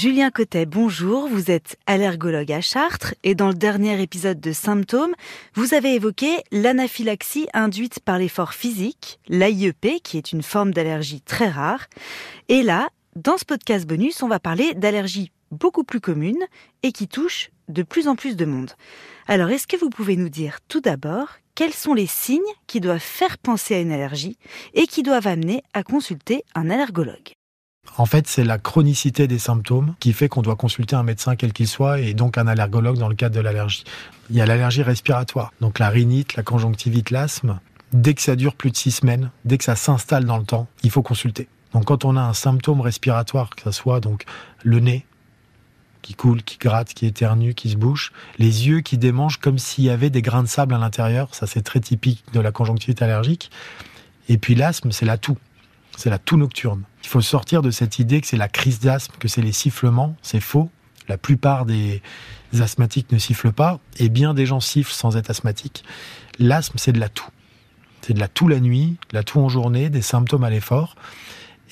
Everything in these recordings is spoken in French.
Julien Cottet, bonjour, vous êtes allergologue à Chartres et dans le dernier épisode de Symptômes, vous avez évoqué l'anaphylaxie induite par l'effort physique, l'AIEP qui est une forme d'allergie très rare. Et là, dans ce podcast bonus, on va parler d'allergies beaucoup plus communes et qui touchent de plus en plus de monde. Alors, est-ce que vous pouvez nous dire tout d'abord quels sont les signes qui doivent faire penser à une allergie et qui doivent amener à consulter un allergologue ? En fait, c'est la chronicité des symptômes qui fait qu'on doit consulter un médecin quel qu'il soit et donc un allergologue dans le cadre de l'allergie. Il y a l'allergie respiratoire, donc la rhinite, la conjonctivite, l'asthme. Dès que ça dure plus de 6 semaines, dès que ça s'installe dans le temps, il faut consulter. Donc quand on a un symptôme respiratoire, que ce soit donc le nez qui coule, qui gratte, qui éternue, qui se bouche, les yeux qui démangent comme s'il y avait des grains de sable à l'intérieur, ça c'est très typique de la conjonctivite allergique. Et puis l'asthme, c'est la toux. C'est la toux nocturne. Il faut sortir de cette idée que c'est la crise d'asthme, que c'est les sifflements. C'est faux. La plupart des asthmatiques ne sifflent pas. Et bien des gens sifflent sans être asthmatiques. L'asthme, c'est de la toux. C'est de la toux la nuit, de la toux en journée, des symptômes à l'effort.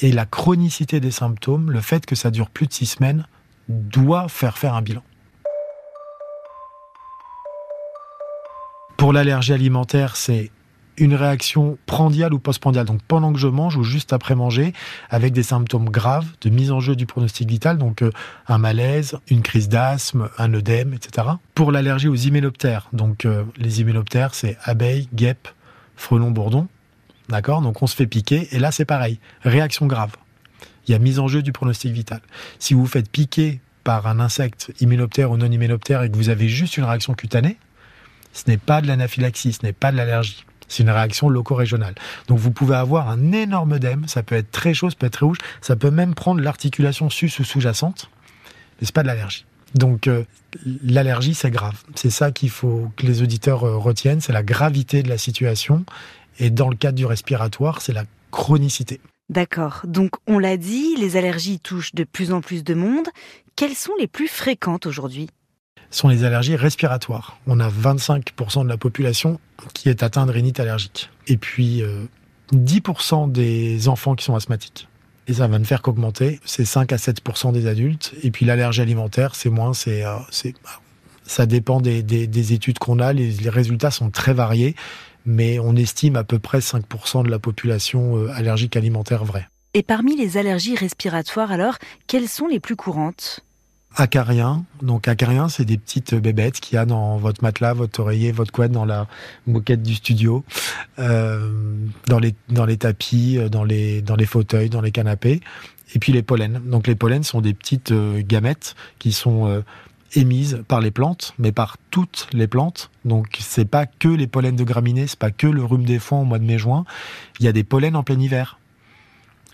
Et la chronicité des symptômes, le fait que ça dure plus de 6 semaines, doit faire un bilan. Pour l'allergie alimentaire, c'est une réaction prandiale ou postprandiale, donc pendant que je mange ou juste après manger, avec des symptômes graves de mise en jeu du pronostic vital, donc un malaise, une crise d'asthme, un œdème, etc. Pour l'allergie aux hyménoptères, donc les hyménoptères, c'est abeilles, guêpes, frelons, bourdons, d'accord ? Donc on se fait piquer, et là c'est pareil, réaction grave. Il y a mise en jeu du pronostic vital. Si vous vous faites piquer par un insecte hyménoptère ou non hyménoptère et que vous avez juste une réaction cutanée, ce n'est pas de l'anaphylaxie, ce n'est pas de l'allergie. C'est une réaction loco-régionale. Donc vous pouvez avoir un énorme œdème, ça peut être très chaud, ça peut être très rouge, ça peut même prendre l'articulation sus ou sous-jacente, mais c'est pas de l'allergie. Donc l'allergie, c'est grave. C'est ça qu'il faut que les auditeurs retiennent, c'est la gravité de la situation. Et dans le cadre du respiratoire, c'est la chronicité. D'accord. Donc on l'a dit, les allergies touchent de plus en plus de monde. Quelles sont les plus fréquentes aujourd'hui ? Sont les allergies respiratoires. On a 25% de la population qui est atteinte de rhinite allergique. Et puis 10% des enfants qui sont asthmatiques. Et ça va ne faire qu'augmenter. C'est 5 à 7% des adultes. Et puis l'allergie alimentaire, c'est moins. Ça dépend des études qu'on a. Les résultats sont très variés. Mais on estime à peu près 5% de la population allergique alimentaire vraie. Et parmi les allergies respiratoires, alors, quelles sont les plus courantes ? Acariens. Donc acariens, c'est des petites bébêtes qu'il y a dans votre matelas, votre oreiller, votre couette, dans la moquette du studio, dans les tapis, dans les fauteuils, dans les canapés. Et puis les pollens. Donc les pollens sont des petites gamètes qui sont émises par les plantes, mais par toutes les plantes. Donc c'est pas que les pollens de graminées, c'est pas que le rhume des foins au mois de mai-juin. Il y a des pollens en plein hiver.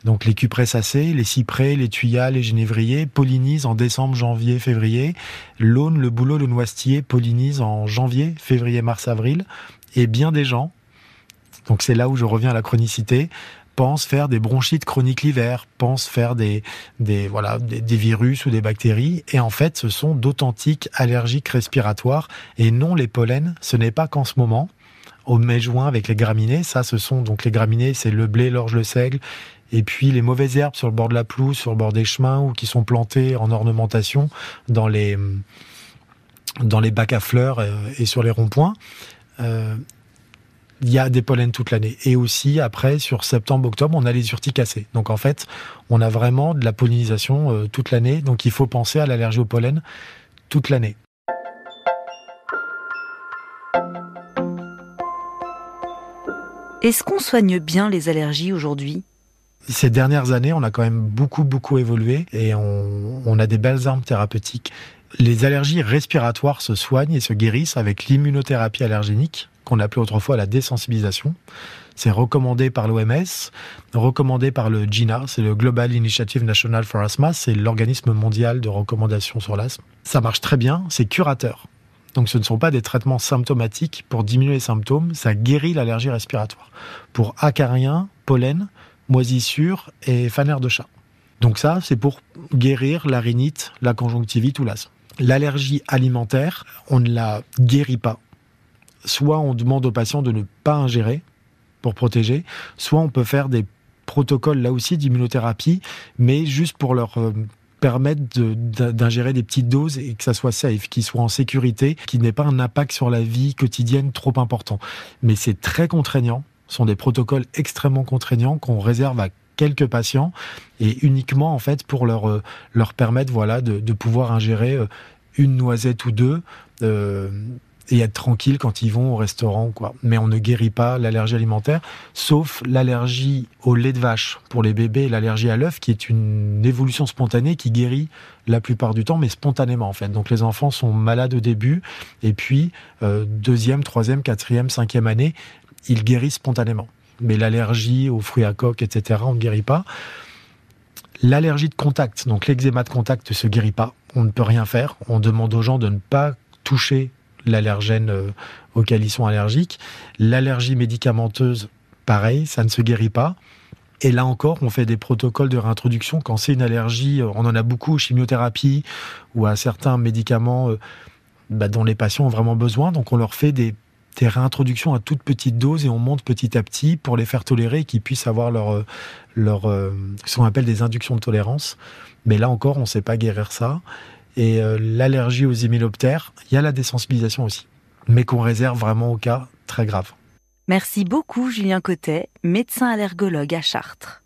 Donc les cupressacées, les cyprès, les thuyas, les génévriers pollinisent en décembre, janvier, février. L'aune, le bouleau, le noisetier pollinisent en janvier, février, mars, avril. Et bien des gens, donc c'est là où je reviens à la chronicité, pensent faire des bronchites chroniques l'hiver, pensent faire des virus ou des bactéries. Et en fait, ce sont d'authentiques allergiques respiratoires. Et non, les pollens, ce n'est pas qu'en ce moment, au mai-juin avec les graminées. Ça, ce sont donc les graminées, c'est le blé, l'orge, le seigle. Et puis les mauvaises herbes sur le bord de la pelouse, sur le bord des chemins ou qui sont plantées en ornementation dans les bacs à fleurs et sur les ronds-points. Il y a des pollens toute l'année. Et aussi, après, sur septembre-octobre, on a les urticacées. Donc en fait, on a vraiment de la pollinisation toute l'année. Donc il faut penser à l'allergie au pollen toute l'année. Est-ce qu'on soigne bien les allergies aujourd'hui ? Ces dernières années, on a quand même beaucoup évolué et on a des belles armes thérapeutiques. Les allergies respiratoires se soignent et se guérissent avec l'immunothérapie allergénique, qu'on appelait autrefois la désensibilisation. C'est recommandé par l'OMS, recommandé par le GINA, c'est le Global Initiative National for Asthma, c'est l'organisme mondial de recommandation sur l'asthme. Ça marche très bien, c'est curateur. Donc ce ne sont pas des traitements symptomatiques pour diminuer les symptômes, ça guérit l'allergie respiratoire. Pour acariens, pollen, moisissures et fanère de chat. Donc ça, c'est pour guérir la rhinite, la conjonctivite ou l'asthme. L'allergie alimentaire, on ne la guérit pas. Soit on demande aux patients de ne pas ingérer pour protéger, soit on peut faire des protocoles, là aussi, d'immunothérapie, mais juste pour leur permettent d'ingérer des petites doses et que ça soit safe, qu'il soit en sécurité, qu'il n'ait pas un impact sur la vie quotidienne trop important. Mais c'est très contraignant. Ce sont des protocoles extrêmement contraignants qu'on réserve à quelques patients et uniquement en fait pour leur permettre de pouvoir ingérer une noisette ou deux et être tranquille quand ils vont au restaurant, quoi. Mais on ne guérit pas l'allergie alimentaire, sauf l'allergie au lait de vache pour les bébés et l'allergie à l'œuf, qui est une évolution spontanée qui guérit la plupart du temps, mais spontanément en fait. Donc les enfants sont malades au début, et puis deuxième, troisième, quatrième, cinquième année, ils guérissent spontanément. Mais l'allergie aux fruits à coque, etc., on ne guérit pas. L'allergie de contact, donc l'eczéma de contact, ne se guérit pas. On ne peut rien faire. On demande aux gens de ne pas toucher l'allergène auquel ils sont allergiques. L'allergie médicamenteuse, pareil, ça ne se guérit pas. Et là encore, on fait des protocoles de réintroduction. Quand c'est une allergie, on en a beaucoup, chimiothérapie ou à certains médicaments dont les patients ont vraiment besoin. Donc on leur fait des réintroductions à toute petite dose et on monte petit à petit pour les faire tolérer et qu'ils puissent avoir leur ce qu'on appelle des inductions de tolérance. Mais là encore, on ne sait pas guérir ça. Et l'allergie aux hyménoptères, il y a la désensibilisation aussi, mais qu'on réserve vraiment aux cas très graves. Merci beaucoup Julien Cottet, médecin allergologue à Chartres.